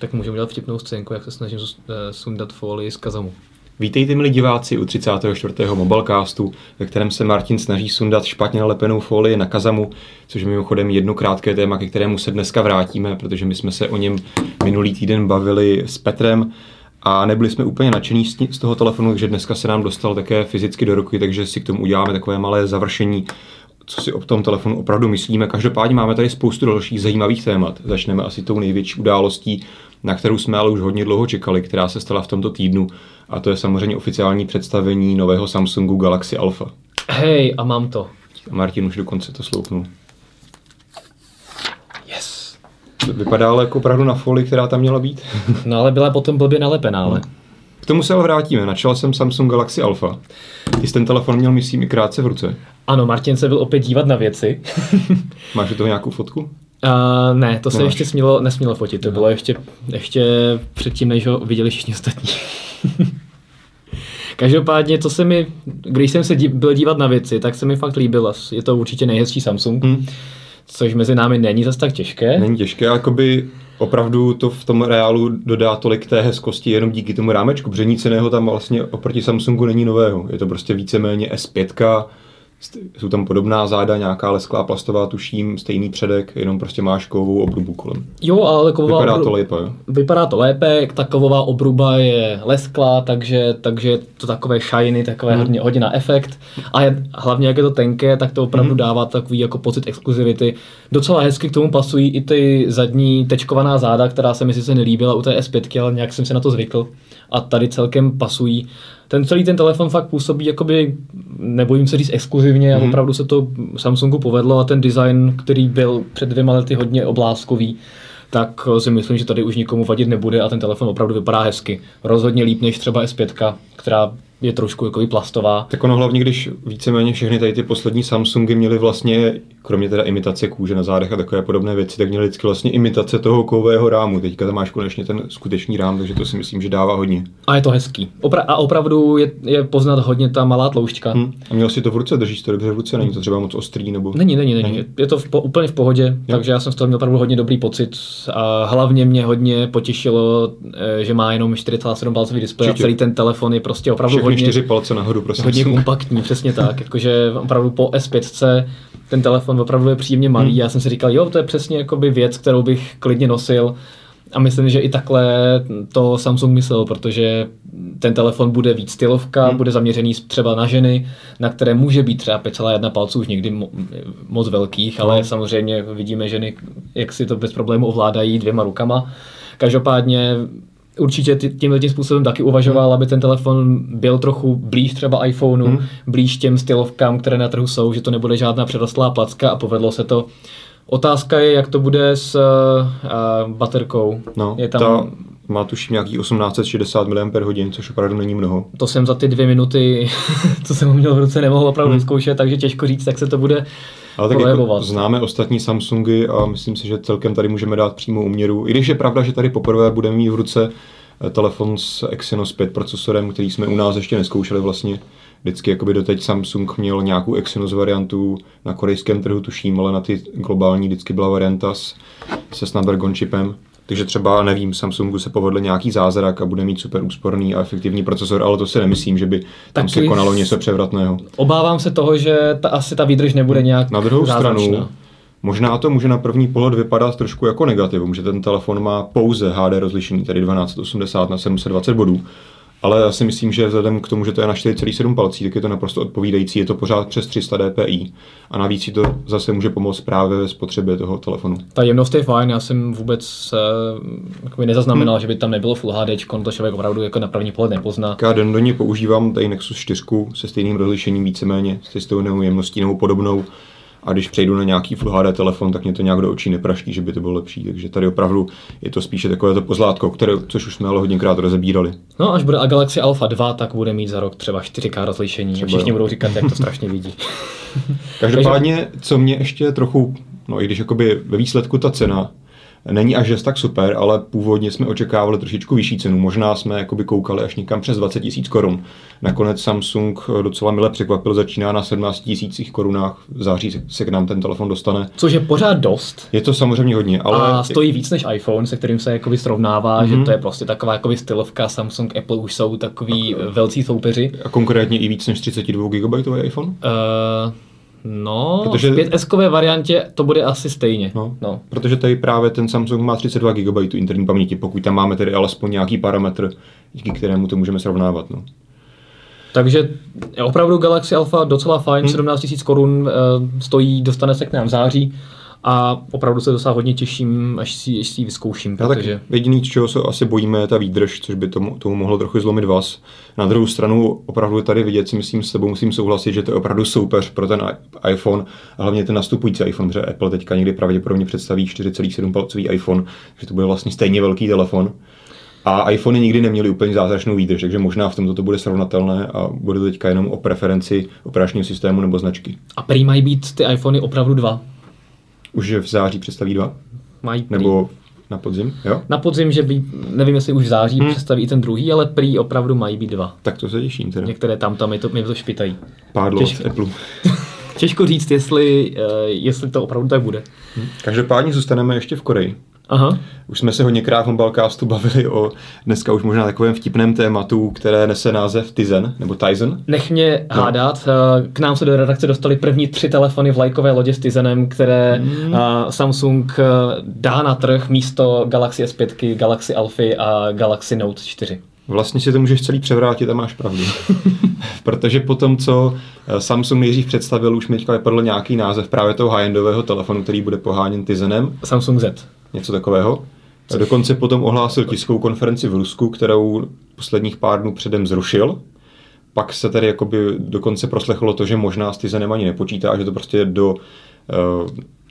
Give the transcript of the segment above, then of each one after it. Tak můžeme dělat vtipnou scénku, jak se snažím sundat folii z Kazamu. Vítejte, milí diváci, u 34. Mobilecastu, ve kterém se Martin snaží sundat špatně nalepenou folii na Kazamu, což je mimochodem jedno krátké téma, ke kterému se dneska vrátíme, protože my jsme se o něm minulý týden bavili s Petrem a nebyli jsme úplně nadšení z toho telefonu, takže dneska se nám dostal také fyzicky do ruky, takže si k tomu uděláme takové malé završení, co si o tom telefonu opravdu myslíme. Každopádně máme tady spoustu dalších zajímavých témat. Začneme asi tou největší událostí, na kterou jsme ale už hodně dlouho čekali, která se stala v tomto týdnu, a to je samozřejmě oficiální představení nového Samsungu Galaxy Alpha. Hej, a mám to. A Martin už dokonce to sloupnul. Yes. Vypadá ale jako opravdu na folii, která tam měla být. No ale byla potom blbě nalepená, ale. K tomu se ale vrátíme. Načal jsem Samsung Galaxy Alpha. Ty jsi ten telefon měl, myslím, i krátce v ruce. Ano, Martin se byl opět dívat na věci. Máš u toho nějakou fotku? Ne, to se ještě nesmělo fotit, to bylo ještě předtím, než ho viděli všichni ostatní. Každopádně, když jsem se byl dívat na věci, tak se mi fakt líbilo. Je to určitě nejhezčí Samsung, což mezi námi není zas tak těžké. Není těžké, jakoby opravdu to v tom reálu dodá tolik té hezkosti jenom díky tomu rámečku, protože nic jiného tam vlastně oproti Samsungu není nového. Je to prostě víceméně S5, jsou tam podobná záda, nějaká lesklá plastová, tuším, stejný předek, jenom prostě máš kovovou obrubu kolem. Jo, ale kovová obruba... Vypadá to lépe, ta kovová obruba je lesklá, takže je to takové shiny, takové hodně na efekt. A hlavně, jak je to tenké, tak to opravdu dává takový jako pocit exkluzivity. Docela hezky k tomu pasují i ty zadní tečkovaná záda, která se mi sice nelíbila u té S5, ale nějak jsem se na to zvykl. A tady celkem pasují. Celý ten telefon fakt působí, jakoby, nebojím se říct exkluzivně, a opravdu se to Samsungu povedlo, a ten design, který byl před 2 lety hodně obláskový, tak si myslím, že tady už nikomu vadit nebude a ten telefon opravdu vypadá hezky. Rozhodně líp než třeba S5, která je trošku jakoby plastová. Tak ono hlavně, když víceméně všechny tady ty poslední Samsungy měly vlastně, kromě teda imitace kůže na zádech a takové podobné věci, tak měly vždycky vlastně imitace toho kovového rámu. Teďka tam máš konečně ten skutečný rám, takže to si myslím, že dává hodně. A je to hezký. Opravdu je poznat hodně ta malá tloušťka. A měl si to v ruce, držíš to dobře v ruce, není to třeba moc ostrý nebo... Není. Je to úplně v pohodě, jo. Takže já jsem z toho měl opravdu hodně dobrý pocit a hlavně mě hodně potěšilo, že má jenom 4,7 palcový displej a celý ten telefon je prostě opravdu hodně 4 palce nahoru, prosím. Hodně kompaktní, přesně tak. Jakože opravdu po S5 ten telefon opravdu je příjemně malý. Já jsem si říkal, jo, to je přesně jakoby věc, kterou bych klidně nosil. A myslím, že i takhle to Samsung myslel, protože ten telefon bude víc stylovka, bude zaměřený třeba na ženy, na které může být třeba 5,1 palců, už někdy moc velkých, ale samozřejmě vidíme ženy, jak si to bez problému ovládají 2 rukama. Každopádně určitě tímhletím způsobem taky uvažoval, aby ten telefon byl trochu blíž třeba iPhoneu, blíž těm stylovkám, které na trhu jsou, že to nebude žádná přerostlá placka, a povedlo se to. Otázka je, jak to bude s baterkou. No, je tam... ta má tuším nějaký 1860 mAh, což opravdu není mnoho. To jsem za ty 2 minuty, co jsem měl v ruce, nemohl opravdu zkoušet, takže těžko říct, jak se to bude. Ale tak jako známe ostatní Samsungy a myslím si, že celkem tady můžeme dát přímou úměru. I když je pravda, že tady poprvé budeme mít v ruce telefon s Exynos 5 procesorem, který jsme u nás ještě neskoušeli vlastně. Vždycky jakoby doteď Samsung měl nějakou Exynos variantu na korejském trhu, tuším, ale na ty globální vždycky byla varianta se Snapdragon chipem. Takže třeba, nevím, Samsungu se povedl nějaký zázrak a bude mít super úsporný a efektivní procesor, ale to si nemyslím, že by tam se konalo něco převratného. Obávám se toho, že asi ta výdrž nebude nějak zázračná. Na druhou stranu, možná to může na první pohled vypadat trošku jako negativum, že ten telefon má pouze HD rozlišení, tedy 1280 na 720 bodů. Ale já si myslím, že vzhledem k tomu, že to je na 4,7 palcí, tak je to naprosto odpovídající, je to pořád přes 300 dpi. A navíc si to zase může pomoct právě ve spotřebě toho telefonu. Ta jemnost je fajn, já jsem vůbec nezaznamenal, že by tam nebylo Full HD, on to člověk opravdu jako na první pohled nepozná. Já denně používám tady Nexus 4 se stejným rozlišením víceméně, s stejnou jemností nebo podobnou. A když přejdu na nějaký Full HD telefon, tak mě to nějak do očí nepraští, že by to bylo lepší. Takže tady opravdu je to spíše takové to pozlátko, což už jsme ale hodněkrát rozebírali. No, až bude Galaxy Alpha 2, tak bude mít za rok třeba 4K rozlišení. Třeba všichni budou říkat, jak to strašně vidí. Každopádně, co mě ještě trochu, no i když jakoby ve výsledku ta cena není až tak super, ale původně jsme očekávali trošičku vyšší cenu. Možná jsme jakoby koukali až někam přes 20 000 korun. Nakonec Samsung docela mile překvapil, začíná na 17 000 korunách. V září se k nám ten telefon dostane. Což je pořád dost. Je to samozřejmě hodně, ale... A stojí víc než iPhone, se kterým se jakoby srovnává, že to je prostě taková jakoby stylovka. Samsung, Apple už jsou takový velcí soupeři. A konkrétně i víc než 32 GB iPhone? No, protože v 5S-kové variantě to bude asi stejně. No. Protože tady právě ten Samsung má 32 GB interní paměti, pokud tam máme tedy alespoň nějaký parametr, díky kterému to můžeme srovnávat. No. Takže opravdu Galaxy Alpha docela fajn, 17 000 Kč stojí, dostane se k nám v září. A opravdu se docela hodně těším, až si ji vyzkouším, protože... Jediný, čeho se asi bojíme, je ta výdrž, což by tomu mohlo trochu zlomit vás. Na druhou stranu opravdu tady vidět, si myslím, s sebou musím souhlasit, že to je opravdu soupeř pro ten iPhone, a hlavně ten nastupující iPhone, protože Apple teďka někdy pravděpodobně představí 4,7 palcový iPhone, že to bude vlastně stejně velký telefon. A iPhony nikdy neměly úplně zázračnou výdrž, takže možná v tomto to bude srovnatelné a bude to teďka jenom o preferenci operačního systému nebo značky. A prý mají být ty iPhony opravdu dva. Už v září představí dva? Mají prý. Nebo na podzim? Jo? Na podzim, že by, nevím, jestli už v září představí i ten druhý, ale prý opravdu mají být dva. Tak to se těším teda. Některé tam mě to špitají. Pádlo z Apple. Těžko říct, jestli to opravdu tak bude. Každopádně zůstaneme ještě v Koreji. Aha. Už jsme se hodněkrát v Mobilecastu bavili o dneska už možná takovém vtipném tématu, které nese název Tizen, nebo Tizen. Nech mě hádat, k nám se do redakce dostaly první 3 telefony v lajkové lodě s Tizenem, které Samsung dá na trh místo Galaxy S5, Galaxy Alphy a Galaxy Note 4. Vlastně si to můžeš celý převrátit a máš pravdu. Protože potom, co Samsung nejdřív představil, už mi vypadl nějaký název právě toho high-endového telefonu, který bude poháněn Tizenem. Samsung Z. Něco takového. A dokonce potom ohlásil tiskovou konferenci v Rusku, kterou posledních pár dnů předem zrušil. Pak se tady jakoby dokonce proslechlo to, že možná s Tizenem ani nepočítá, že to prostě do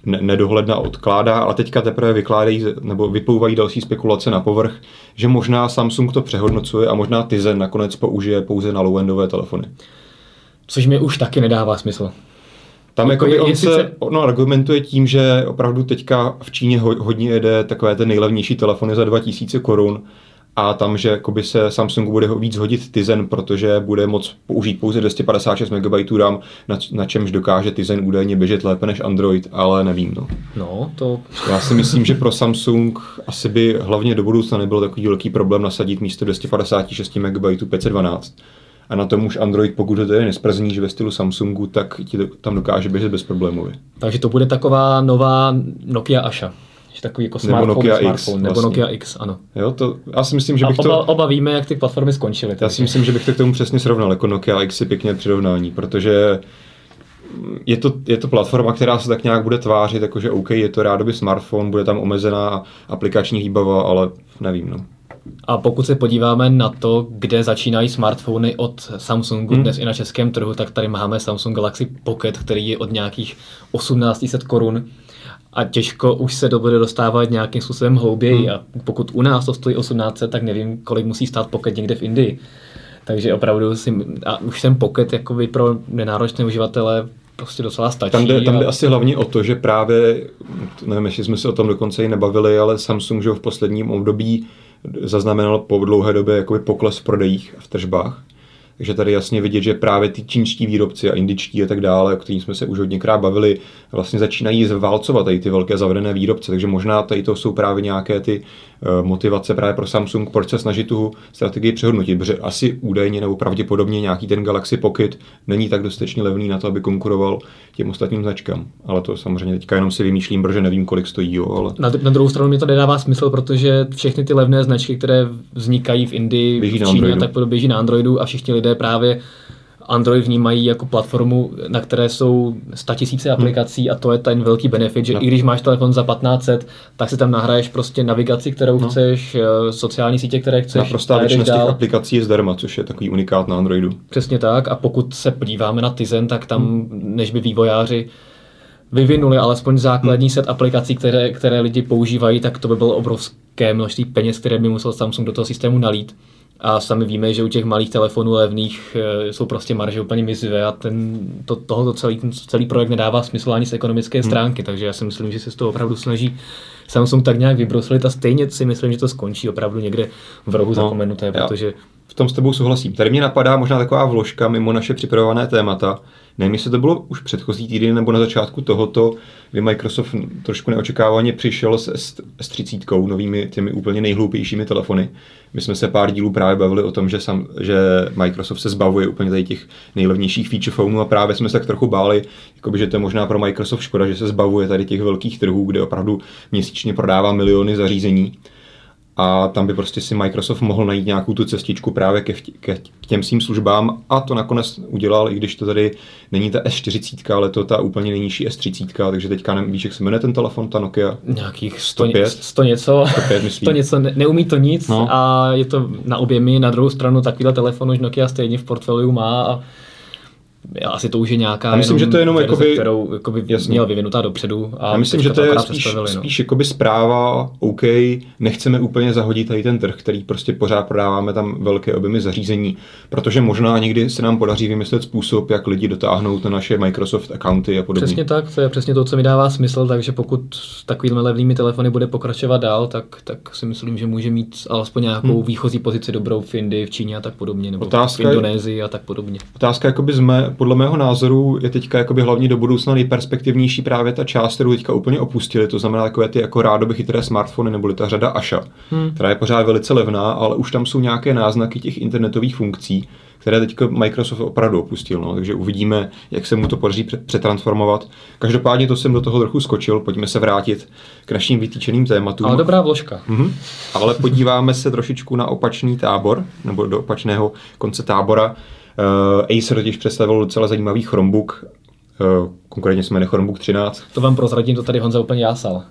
nedohledna odkládá, ale teďka teprve vykládají nebo vyplouvají další spekulace na povrch, že možná Samsung to přehodnocuje a možná Tizen nakonec použije pouze na low-endové telefony. Což mi už taky nedává smysl. Tam jako on se argumentuje tím, že opravdu teďka v Číně hodně jede takové ty nejlevnější telefony za 2000 korun a tam, že se Samsungu bude víc hodit Tizen, protože bude moc použít pouze 256 MB RAM, na čemž dokáže Tizen údajně běžet lépe než Android, ale nevím. No, to... Já si myslím, že pro Samsung asi by hlavně do budoucna nebyl takový velký problém nasadit místo 256 MB 512. A na tom už Android, pokud ho tedy nesprezníš ve stylu Samsungu, tak ti tam dokáže běžet bez problémů. Takže to bude taková nová Nokia Asha. Takový jako smartphone, nebo Nokia X, ano. Jo, to, já si myslím, že bych oba víme, jak ty platformy skončily. Já si myslím, že bych to k tomu přesně srovnal, jako Nokia X je pěkně přirovnání, protože je to platforma, která se tak nějak bude tvářit, jakože OK, je to rádoby smartphone, bude tam omezená aplikační výbava, ale nevím, no. A pokud se podíváme na to, kde začínají smartfony od Samsungu dnes i na českém trhu, tak tady máme Samsung Galaxy Pocket, který je od nějakých 1800 korun a těžko už se to bude dostávat nějakým způsobem hlouběji. A pokud u nás to stojí 1800, tak nevím, kolik musí stát Pocket někde v Indii. Takže opravdu už ten Pocket jakoby pro nenáročné uživatele prostě docela stačí. Tam jde asi hlavně o to, že právě, nevím, jestli jsme se o tom dokonce i nebavili, ale Samsung že v posledním období zaznamenal po dlouhé době jakoby pokles v prodejích a v tržbách. Takže tady jasně vidět, že právě ty čínští výrobci a indičtí a tak dále, o kterých jsme se už hodněkrát bavili, vlastně začínají zválcovat tady ty velké zavřené výrobce. Takže možná tady to jsou právě nějaké ty motivace právě pro Samsung, proč se snaží tu strategii přehodnotit, protože asi údajně nebo pravděpodobně nějaký ten Galaxy Pocket není tak dostatečně levný na to, aby konkuroval těm ostatním značkám. Ale to samozřejmě teďka jenom si vymýšlím, protože nevím, kolik stojí, jo, ale... Na druhou stranu mi to nedává smysl, protože všechny ty levné značky, které vznikají v Indii, v Číně, tak podobně běží na Androidu a všichni lidé právě Android vnímají jako platformu, na které jsou 100 000 aplikací a to je ten velký benefit, že i když máš telefon za 1500, tak si tam nahraješ prostě navigaci, kterou chceš, sociální sítě, které chceš. Naprostá většina z těch aplikací je zdarma, což je takový unikát na Androidu. Přesně tak a pokud se podíváme na Tizen, tak tam, než by vývojáři vyvinuli alespoň základní set aplikací, které lidi používají, tak to by bylo obrovské množství peněz, které by musel Samsung do toho systému nalít. A sami víme, že u těch malých telefonů levných jsou prostě marže úplně mizivé a ten celý projekt nedává smysl ani z ekonomické stránky, takže já si myslím, že se z toho opravdu snaží Samsung tak nějak vybroslit a stejně si myslím, že to skončí opravdu někde v rohu zapomenuté, protože... V tom s tebou souhlasím. Tady mě napadá možná taková vložka mimo naše připravované témata. Nevím, jestli to bylo už předchozí týden nebo na začátku tohoto, kdy Microsoft trošku neočekávaně přišel s 30, novými těmi úplně nejhloupějšími telefony. My jsme se pár dílů právě bavili o tom, že Microsoft se zbavuje úplně tady těch nejlevnějších feature phoneů a právě jsme se tak trochu báli, jakoby, že to je možná pro Microsoft škoda, že se zbavuje tady těch velkých trhů, kde opravdu měsíčně prodává miliony zařízení. A tam by prostě si Microsoft mohl najít nějakou tu cestičku právě k těm svým službám a to nakonec udělal, i když to tady není ta S40, ale to ta úplně nejnižší S30, takže teďka nevíš, jak se jmenuje ten telefon, ta Nokia? Nějakých 100 něco, neumí to nic a je to na objemy, na druhou stranu takovýhle telefon už Nokia stejně v portfoliu má a asi to už je nějaká myslím, že to je jenom verze, kterou měl vyvinutá dopředu. A myslím, že to je spíš jakoby zpráva, OK, nechceme úplně zahodit tady ten trh, který prostě pořád prodáváme tam velké objemy zařízení, protože možná někdy se nám podaří vymyslet způsob, jak lidi dotáhnout na naše Microsoft accounty a podobně. Přesně tak, to je přesně to, co mi dává smysl, takže pokud s takovými levnými telefony bude pokračovat dál, tak si myslím, že může mít alespoň nějakou výchozí pozici dobrou v Indii, v Číně a tak podobně, nebo v Indonésii a tak podobně. Otázka jakoby podle mého názoru je teďka jakoby hlavně do budoucna nejperspektivnější právě ta část, kterou teďka úplně opustili, to znamená takové ty jako rádoby chytré smartfony neboli ta řada Asha, která je pořád velice levná, ale už tam jsou nějaké náznaky těch internetových funkcí, které teďka Microsoft opravdu opustil, takže uvidíme, jak se mu to podaří přetransformovat. Každopádně to jsem do toho trochu skočil, pojďme se vrátit k našim vytýčeným tématům. Ale dobrá vložka. Ale podíváme se trošičku na opačný tábor, nebo do opačného konce tábora. Acer totiž představil docela zajímavý Chromebook, konkrétně se jmenuje Chromebook 13. To vám prozradím, to tady Honza úplně jásal.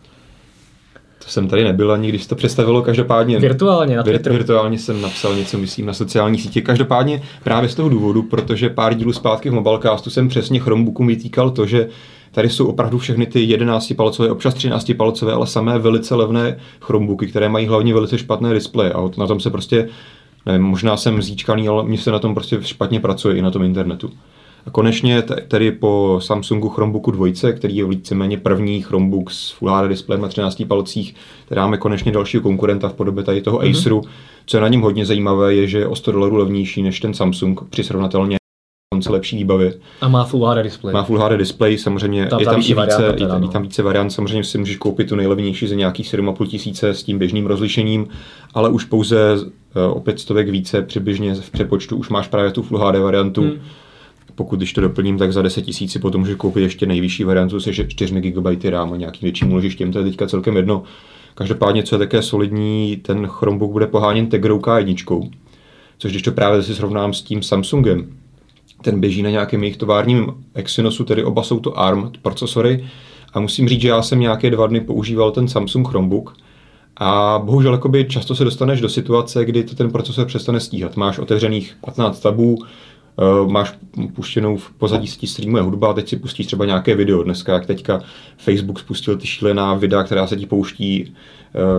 To jsem tady nebyl ani, když se to představilo, každopádně... Virtuálně na Twitteru. Virtuálně jsem napsal něco, myslím, na sociální sítě. Každopádně právě z toho důvodu, protože pár dílů zpátky v Mobilecastu jsem přesně Chromebookům vytýkal to, že tady jsou opravdu všechny ty 11-palcové, občas 13-palcové, ale samé velice levné Chromebooky, které mají hlavně velice špatné displeje a na tom se prostě... Nevím, možná jsem zíčkaný, ale mně se na tom prostě špatně pracuje i na tom internetu. A konečně tady po Samsungu Chromebooku 2, který je víceméně první Chromebook s Full HD displejem na 13 palcích, tady máme konečně dalšího konkurenta v podobě tady toho Aceru. Co je na něm hodně zajímavé, je, že je o $100 levnější než ten Samsung při srovnatelně lepší výbavy. A má Full HD display. Má Full HD display, samozřejmě je tam více variant, samozřejmě si můžeš koupit tu nejlevnější za nějakých 7,5 tisíce s tím běžným rozlišením, ale už pouze o 500 více přibližně v přepočtu už máš právě tu Full HD variantu. Pokud když to doplním, tak za 10 000 potom můžeš koupit ještě nejvyšší variantu se 4 GB RAM a nějakým větším úložištěm, to je teďka celkem jedno. Každopádně, co je také solidní, ten Chromebook bude poháněn Tegrou K1, což když to právě si srovnám s tím Samsungem, ten běží na nějakém jejich továrním Exynosu, tedy oba jsou to ARM procesory. A musím říct, že já jsem nějaké 2 dny používal ten Samsung Chromebook a bohužel jakoby často se dostaneš do situace, kdy to ten procesor přestane stíhat. Máš otevřených 15 tabů, máš puštěnou v pozadí si streamuje hudba a teď si pustíš třeba nějaké video. Dneska, jak teďka Facebook spustil ty šílená videa, která se ti pouští,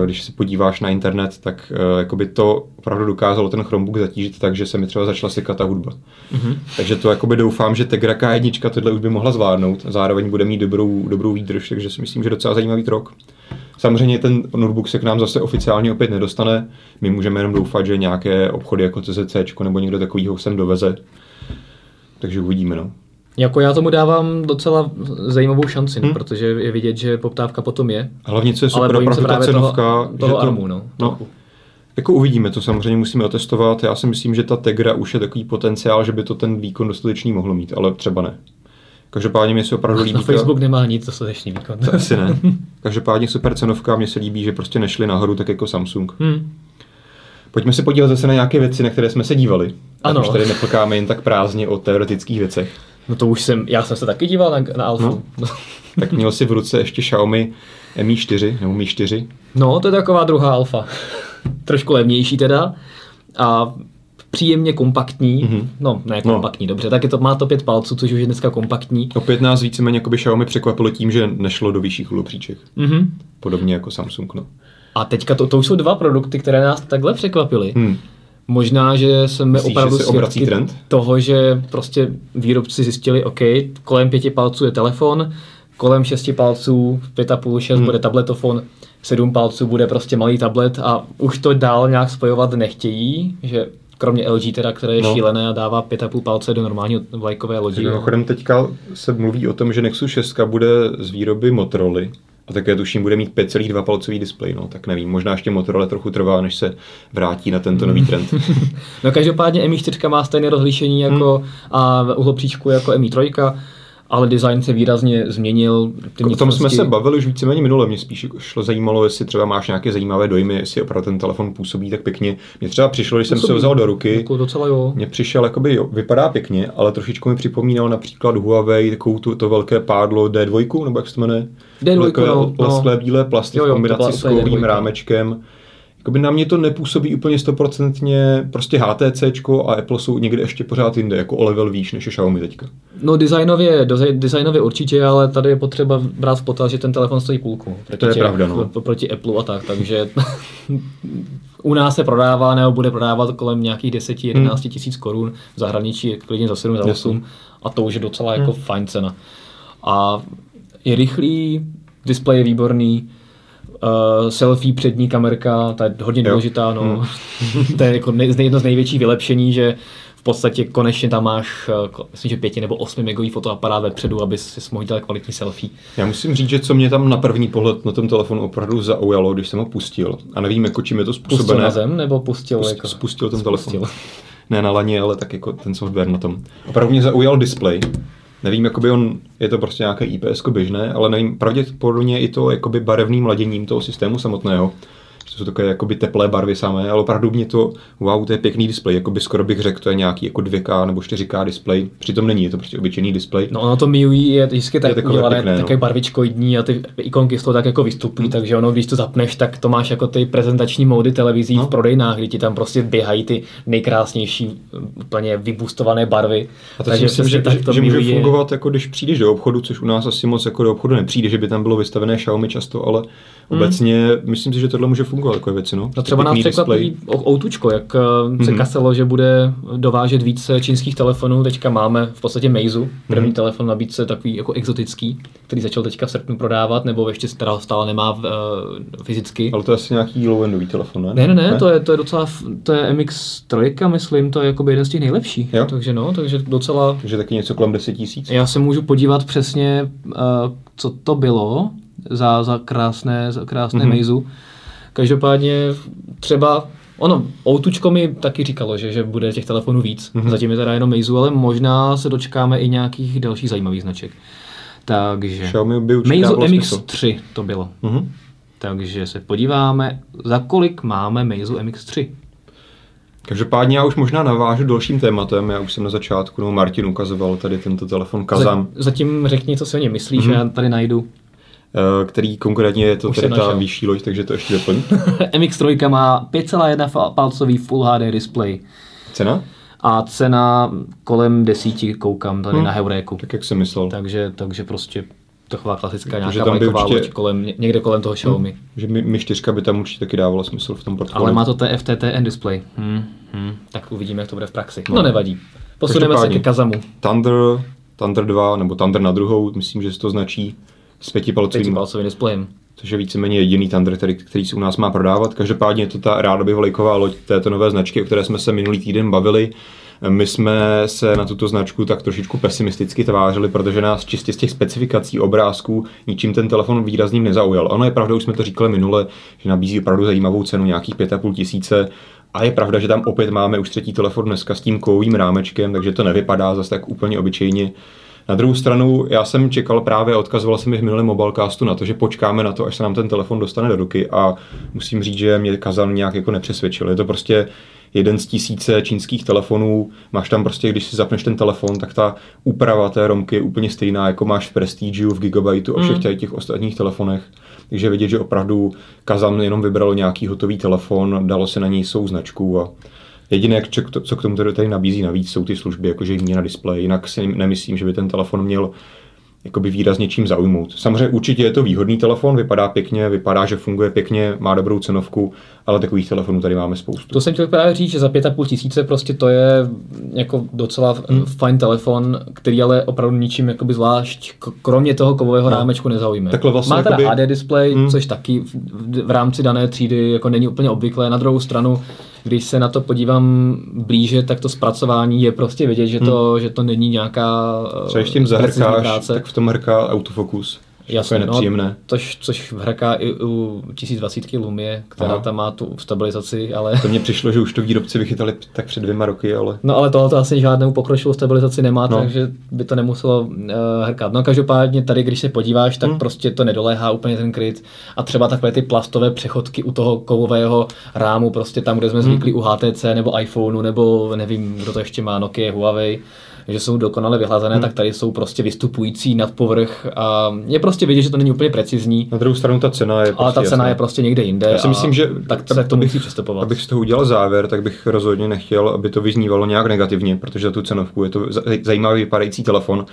když se podíváš na internet, tak jakoby to opravdu dokázalo ten Chromebook zatížit tak, že se mi třeba začala sekat ta hudba. Takže to jakoby doufám, že Tegra K1 tohle už by mohla zvládnout. Zároveň bude mít dobrou výdrž, takže si myslím, že docela zajímavý krok. Samozřejmě ten notebook se k nám zase oficiálně opět nedostane. My můžeme jenom doufat, že nějaké obchody jako CZC nebo někdo takovýho sem doveze. Takže uvidíme, Jako já tomu dávám docela zajímavou šanci, protože je vidět, že poptávka potom je. Hlavně co je super, opravdu ta cenovka, že to ARMu, jako uvidíme, to samozřejmě musíme otestovat. Já si myslím, že ta Tegra už je takový potenciál, že by to ten výkon dostatečný mohlo mít, ale třeba ne. Každopádně mě se opravdu líbí. Facebook nemá nic dostatečný výkon. To asi ne. Každopádně super cenovka, mně se líbí, že prostě nešli nahoru tak jako Samsung. Pojďme se podívat zase na nějaké věci, na které jsme se dívali. Ano. Už tady neplkáme jen tak prázdně o teoretických věcech. No to už já jsem se taky díval na Alfu. Tak měl jsi v ruce ještě Xiaomi Mi 4, nebo Mi 4. No, to je taková druhá Alfa. Trošku levnější teda. A příjemně kompaktní. Dobře. Taky to má to 5 palců, což už je dneska kompaktní. Opět nás víceméně jakoby Xiaomi překvapilo tím, že nešlo do vyšších hlubříček. Podobně jako Samsung, A teďka to už jsou 2 produkty, které nás takhle překvapily. Možná, že jsme opravdu svědky toho, že prostě výrobci zjistili, OK, kolem 5 palců je telefon, kolem 6 palců, 5,5, 6 bude tabletofon, 7 palců bude prostě malý tablet a už to dál nějak spojovat nechtějí, že kromě LG teda, které je šílené a dává 5,5 palce do normální vlajkové lodi. Mimochodem teďka se mluví o tom, že Nexus 6 bude z výroby Motorola. A také tuším, bude mít 5,2 palcový displej, no, tak nevím, možná ještě Motorola trochu trvá, než se vrátí na tento nový trend. No každopádně Mi 4 má stejné rozlišení jako a uhlopříčku jako Mi 3, ale design se výrazně změnil. O tom jsme se bavili už víceméně minule, mě spíš šlo zajímalo, jestli třeba máš nějaké zajímavé dojmy, jestli opravdu ten telefon působí tak pěkně. Mně třeba přišlo, když jsem se ho vzal do ruky, mně přišel, jakoby, vypadá pěkně, ale trošičku mi připomínal například Huawei, takovou to velké pádlo D2, nebo jak se to jmenuje? D2, lesklé bílé plasty v kombinaci s kovovým rámečkem. Jakoby na mě to nepůsobí úplně 100%, prostě HTCčko a Apple jsou někde ještě pořád jinde, jako o level výš než je Xiaomi teďka. No designově určitě, ale tady je potřeba brát v potaz, že ten telefon stojí půlku. To je pravda, no. Proti Apple a tak, takže u nás se prodává nebo bude prodávat kolem nějakých 10-11 tisíc korun, v zahraničí klidně za 7-8 a to už je docela jako fajn cena. A je rychlý, displej je výborný, selfie, přední kamerka, ta je hodně důležitá, no. To je jako jedno z největších vylepšení, že v podstatě konečně tam máš, myslím, že 5 nebo 8 megový fotoaparát vepředu, aby si mohl dělat kvalitní selfie. Já musím říct, že co mě tam na první pohled na tom telefonu opravdu zaujalo, když jsem ho pustil. A nevím, jako čím je to způsobené. Pustil na zem, nebo pustil? Spustil ten telefon. Ne na laně, ale tak jako ten software na tom. Opravdu mě zaujal displej. Nevím, jakoby je to prostě nějaké IPS-ko běžné, ale nevím, pravděpodobně i to jakoby barevným laděním toho systému samotného. To jsou takové jakoby teplé barvy samé, ale opravdu mě to, wow, to je pěkný displej, jakoby skoro bych řekl, to je nějaký jako 2K nebo 4K displej, přitom není, je to prostě obyčejný displej. No ono to MIUI je vždycky tak udělané, také barvičkoidní a ty ikonky z toho tak jako vystupují, takže ono, když to zapneš, tak to máš jako ty prezentační módy televizí v prodejnách, kdy ti tam prostě běhají ty nejkrásnější, úplně vyboostované barvy. A to takže si myslím, že může fungovat, jako když přijdeš do obchodu, což u nás asi moc jako do obchodu nepřijde, že by tam bylo vystavené Xiaomi často, ale obecně myslím si, že tohle může fungovat jako věci, no. A třeba nás překvapí Outučko, jak se kaselo, že bude dovážet více čínských telefonů. Teďka máme v podstatě Meizu, první telefon na nabídce takový jako exotický, který začal teďka v srpnu prodávat, nebo ještě stále nemá fyzicky. Ale to je asi nějaký low-endový telefon, ne? Ne, to je docela, to je MX3, myslím, to je jakoby jeden z těch nejlepších. Jo? Takže docela... Takže taky něco kolem 10 000. Já se můžu podívat přesně, co to bylo za krásné Meizu. Každopádně třeba, Outučko mi taky říkalo, že bude těch telefonů víc, zatím je teda jenom Meizu, ale možná se dočkáme i nějakých dalších zajímavých značek. Takže Meizu MX3 to bylo. Takže se podíváme, za kolik máme Meizu MX3. Každopádně já už možná navážu dalším tématem, já už jsem na začátku, Martin ukazoval tady tento telefon Kazam. Zatím řekni, co si o něm myslíš, že já tady najdu. Který konkrétně je to teda ta vyšší loď, takže to ještě doplň. MX3 má 5,1 palcový Full HD display. Cena? A cena kolem 10, koukám tady na Heuréku. Tak jak jsem myslel. Takže prostě taková klasická nějaká vlajková loď někde kolem toho Xiaomi. Že Mi 4 by tam určitě taky dávala smysl v tom portfoliu. Ale má to TFTTN display. Tak uvidíme, jak to bude v praxi. No nevadí. Posuneme se ke Kazamu. Thunder 2 nebo Thunder na druhou, myslím, že se to značí. S 5-palcovým displejem. Což je víceméně jediný Thunder, který se u nás má prodávat. Každopádně je to ta rádoby vlajková loď této nové značky, o které jsme se minulý týden bavili. My jsme se na tuto značku tak trošičku pesimisticky tvářili, protože nás čistě z těch specifikací obrázků ničím ten telefon výrazným nezaujal. Ano, je pravda, už jsme to říkali minule, že nabízí opravdu zajímavou cenu nějakých 5,5 tisíce. A je pravda, že tam opět máme už 3. telefon dneska s tím kovovým rámečkem, takže to nevypadá zase tak úplně obyčejně. Na druhou stranu, já jsem čekal právě, odkazoval jsem i v minulém mobilecastu na to, že počkáme na to, až se nám ten telefon dostane do ruky a musím říct, že mě Kazam nějak jako nepřesvědčil. Je to prostě jeden z tisíce čínských telefonů, máš tam prostě, když si zapneš ten telefon, tak ta úprava té romky je úplně stejná, jako máš v Prestigeu, v Gigabyteu a všech těch ostatních telefonech. Takže vidět, že opravdu Kazam jenom vybralo nějaký hotový telefon, dalo se na něj svou značku a... Jediné, co k tomu tady nabízí navíc, jsou ty služby, jakože jim na displej. Jinak si nemyslím, že by ten telefon měl jakoby výrazně čím zaujmout. Samozřejmě určitě je to výhodný telefon, vypadá pěkně, vypadá, že funguje pěkně, má dobrou cenovku, ale takových telefonů tady máme spoustu. To jsem chtěl právě říct, že za 5,5 tisíce prostě to je jako docela fajn telefon, který ale opravdu ničím jakoby zvlášť, kromě toho kovového rámečku nezaujme. Vlastně má teda jakoby HD display, což taky v rámci dané třídy jako není úplně obvyklé. Na druhou stranu, když se na to podívám blíže, tak to zpracování je prostě vidět, že to není nějaká co ještě tím zahrkáš, práce. Tak v tom hrká autofokus. Jasně, to je což hrká i u 1020 Lumie, která tam má tu stabilizaci, ale to mně přišlo, že už to výrobci vychytali tak před 2 roky, ale no ale tohle to asi žádnou pokročilou stabilizaci nemá, takže by to nemuselo hrkat. No každopádně tady, když se podíváš, tak prostě to nedoléhá úplně ten kryt a třeba takové ty plastové přechodky u toho kovového rámu, prostě tam, kde jsme zvyklí u HTC nebo iPhoneu nebo nevím, kdo to ještě má, Nokia, Huawei, že jsou dokonale vyhlazené, tak tady jsou prostě vystupující nad povrch a je prostě vidět, že to není úplně precizní. Na druhou stranu ta cena je prostě je prostě někde jinde. Já si myslím, že tak se k tomu musí přistupovat. Abych z toho udělal závěr, tak bych rozhodně nechtěl, aby to vyznívalo nějak negativně, protože za tu cenovku je to zajímavý vypadající telefon.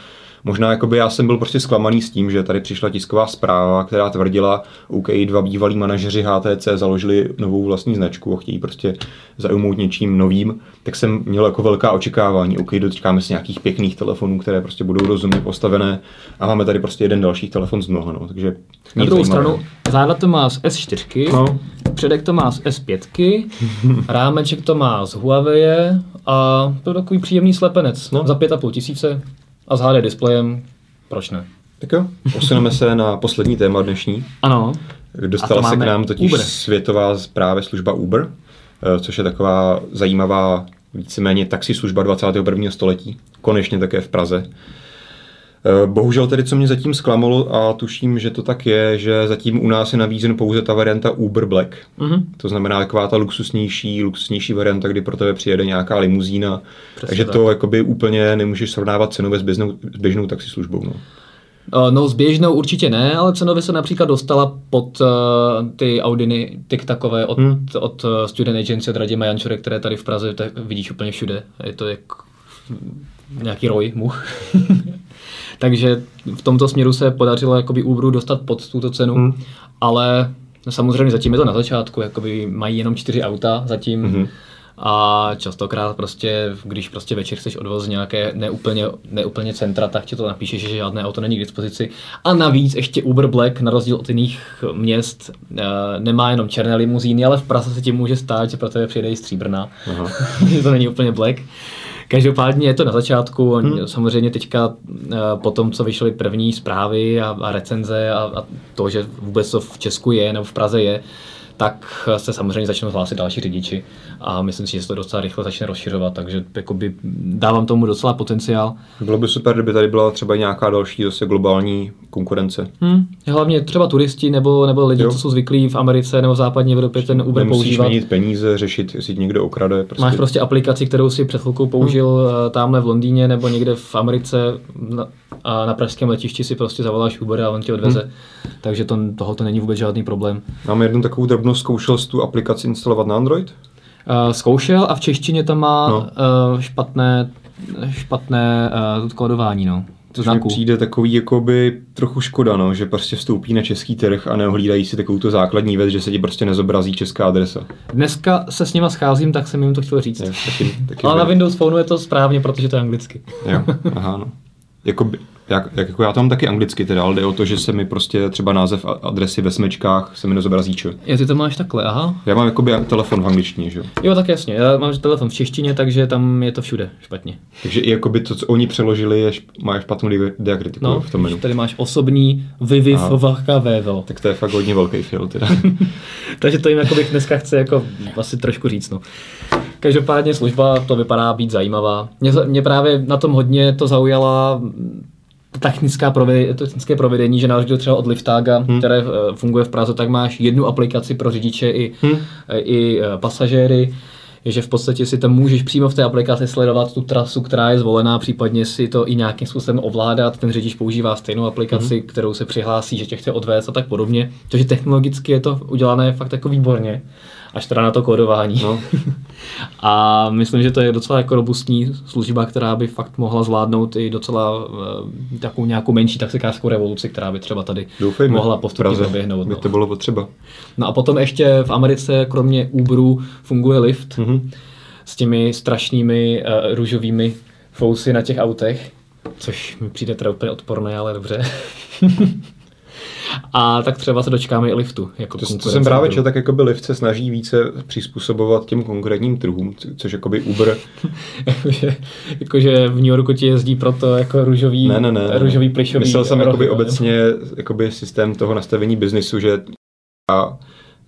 Možná jakoby já jsem byl prostě zklamaný s tím, že tady přišla tisková zpráva, která tvrdila, OK, dva bývalí manažeři HTC založili novou vlastní značku a chtějí prostě zaujmout něčím novým, tak jsem měl jako velká očekávání. OK, dočkáme se nějakých pěkných telefonů, které prostě budou rozumně postavené a máme tady prostě jeden další telefon z mnoha, no, takže na druhou stranu, záda to má z S4, předek to má z S5, rámeček to má z Huawei a to je takový příjemný slepenec, za 5,5 tisíce. A s HD displejem, proč ne? Tak jo, posuneme se na poslední téma dnešní. Ano. Dostala se k nám totiž Uber. Světová právě služba Uber, což je taková zajímavá víceméně taxi služba 21. století, konečně také v Praze. Bohužel tedy, co mě zatím zklamalo, a tuším, že to tak je, že zatím u nás je nabízen pouze ta varianta Uber Black. To znamená taková ta luxusnější varianta, kdy pro tebe přijede nějaká limuzína. Přesně takže tak. To jakoby úplně nemůžeš srovnávat cenově s běžnou taxislužbou. No s běžnou určitě ne, ale cenově se například dostala pod ty Audiny tiktakové od Student Agency, od Raděma Jančure, které tady v Praze vidíš úplně všude. Je to jak nějaký roj much. Takže v tomto směru se podařilo jakoby Uberu dostat pod tuto cenu, ale samozřejmě zatím je to na začátku, jakoby mají jenom 4 auta zatím a častokrát prostě, když prostě večer chceš odvoz nějaké neúplně centra, tak ti to napíše, že žádné auto není k dispozici a navíc ještě Uber Black, na rozdíl od jiných měst, nemá jenom černé limuzíny, ale v Praze se ti může stát, že pro tebe přijede i stříbrná, že to není úplně Black. Každopádně je to na začátku, samozřejmě teďka po tom, co vyšly první zprávy a recenze a to, že vůbec to v Česku je nebo v Praze je, tak se samozřejmě začnou hlásit další řidiči a myslím si, že se to docela rychle začne rozšiřovat, takže jakoby dávám tomu docela potenciál. Bylo by super, kdyby tady byla třeba nějaká další zase globální konkurence. Hlavně třeba turisti nebo lidi, co jsou zvyklí v Americe nebo v západní Evropě ten Uber nemusíš používat. Nemusíš měnit peníze, řešit, jestli někdo okrade. Prostě. Máš prostě aplikaci, kterou si před chvilkou použil tamhle v Londýně nebo někde v Americe a na pražském letišti si prostě zavoláš Uber a on tě odveze. Takže tohoto není vůbec žádný problém. Máme jednu takovou drobnost, zkoušel jsi tu aplikaci instalovat na Android? Zkoušel a v češtině to má špatné kódování. To mi přijde takový jakoby trochu škoda, že prostě vstoupí na český trh a neohlídají si takovou tu základní věc, že se ti prostě nezobrazí česká adresa. Dneska se s nima scházím, tak jsem jim to chtěl říct. Taky ale na Windows Phoneu je to správně, protože to je anglicky. Jo, aha, no. Jako já tam taky anglicky teda, ale jde o to, že se mi prostě třeba název adresy ve smečkách se mi nezobrazí. Ty to máš takhle, aha. Já mám jakoby telefon v angličtině, že jo? Jo, tak jasně, já mám telefon v češtině, takže tam je to všude špatně. Takže jakoby to, co oni přeložili, má špatnou diakritiku v tom menu. Tady máš osobní VIVIVVKVVO. Tak to je fakt hodně velký fail teda. Takže to jim jakoby dneska chce jako asi trošku říct, Každopádně služba to vypadá být zajímavá. Mě právě na tom hodně to zaujala technické provedení, že na rozdíl třeba od Liftaga, které funguje v Praze, tak máš jednu aplikaci pro řidiče i pasažéry, že v podstatě si tam můžeš přímo v té aplikaci sledovat tu trasu, která je zvolená, případně si to i nějakým způsobem ovládat. Ten řidič používá stejnou aplikaci, kterou se přihlásí, že tě chce odvést a tak podobně. Takže technologicky je to udělané fakt jako výborně. až teda na to kódování. No. A myslím, že to je docela jako robustní služba, která by fakt mohla zvládnout i docela takovou nějakou menší taxikářskou revoluci, která by třeba tady Doufejme, mohla postupně zaběhnout. By to bylo potřeba. No a potom ještě v Americe kromě Uberu funguje Lift s těmi strašnými růžovými fousy na těch autech, což mi přijde teda úplně odporné, ale dobře. A tak třeba se dočkáme i Liftu. Jako to jsem právě četl, tak jakoby Lift se snaží více přizpůsobovat těm konkrétním trhům, což jakoby Uber. Jakože v New Yorku ti jezdí proto jako růžový, růžový plyšový. Myslel jsem jakoby obecně jakoby systém toho nastavení biznisu, že já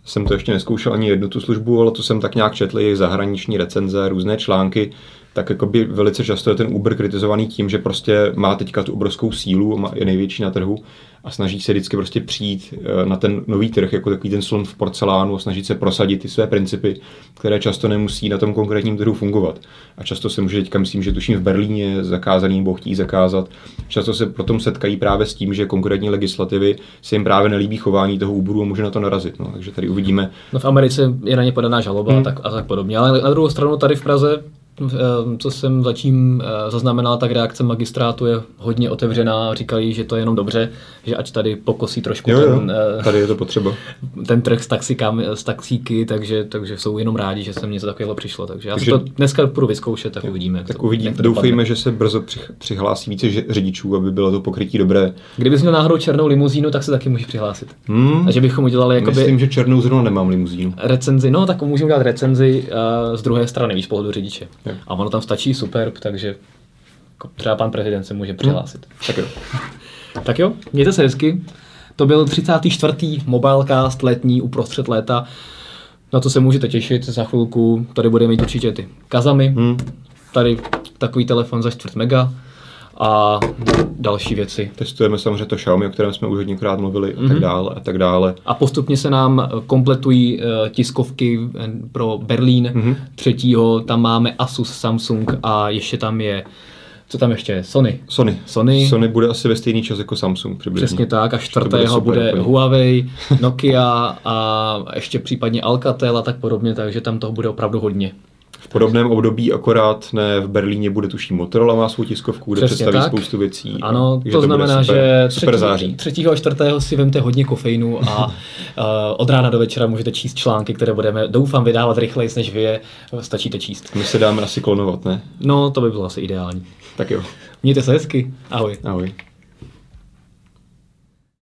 jsem to ještě nezkoušel ani jednu tu službu, ale to jsem tak nějak četl jejich zahraniční recenze, různé články, tak jakoby velice často je ten Uber kritizovaný tím, že prostě má teďka tu obrovskou sílu, je největší na trhu a snaží se vždycky prostě přijít na ten nový trh, jako takový ten slon v porcelánu a snaží se prosadit ty své principy, které často nemusí na tom konkrétním trhu fungovat. A často se může teďka, myslím, že tuším v Berlíně je zakázaný, nebo chtějí zakázat. Často se potom setkají právě s tím, že konkrétní legislativy se jim právě nelíbí chování toho Uberu a může na to narazit. No, takže tady uvidíme. No v Americe je na ně podaná žaloba a tak podobně, ale na druhou stranu tady v Praze, co jsem zatím zaznamenal, tak reakce magistrátu je hodně otevřená, říkají, že to je jenom dobře, že ať tady pokosí trošku tady je to potřeba. Ten trh s taxíky, takže jsou jenom rádi, že se něco takového přišlo. Takže já si to dneska budu vyzkoušet, tak uvidíme. Tak uvidíme. Doufejme, že se brzo přihlásí více řidičů, aby bylo to pokrytí dobré. Kdybys měl náhodou černou limuzínu, tak se taky můžeš přihlásit. A že bychom udělali jakoby... Myslím, že černou zrovna nemám limuzínu. Recenzi, no tak můžeme dát recenzi z druhé strany, víš, z pohledu řidiče. A ono tam stačí Superb, takže třeba pan prezident se může přihlásit. Tak jo. Tak jo, mějte se hezky. To byl 34. Mobilecast letní uprostřed léta. Na to se můžete těšit za chvilku. Tady budeme mít určitě ty Kazamy. Tady takový telefon za 4 mega. A další věci. Testujeme samozřejmě to Xiaomi, o kterém jsme už hodněkrát mluvili a tak dále. A postupně se nám kompletují tiskovky pro Berlín 3. Tam máme Asus, Samsung a ještě tam je, co tam ještě je? Sony bude asi ve stejný čas jako Samsung přibližně. Přesně tak a 4. bude Huawei, Nokia a ještě případně Alcatel a tak podobně, takže tam toho bude opravdu hodně. V podobném období, akorát ne v Berlíně, bude tuším Motorola má svou tiskovku, kde představí spoustu věcí. Ano, to znamená, že 3. a 4. si vemte hodně kofeinu a od rána do večera můžete číst články, které budeme, doufám, vydávat rychleji, než vy je stačíte číst. My se dáme asi klonovat, ne? No, to by bylo asi ideální. Tak jo. Mějte se hezky. Ahoj. Ahoj.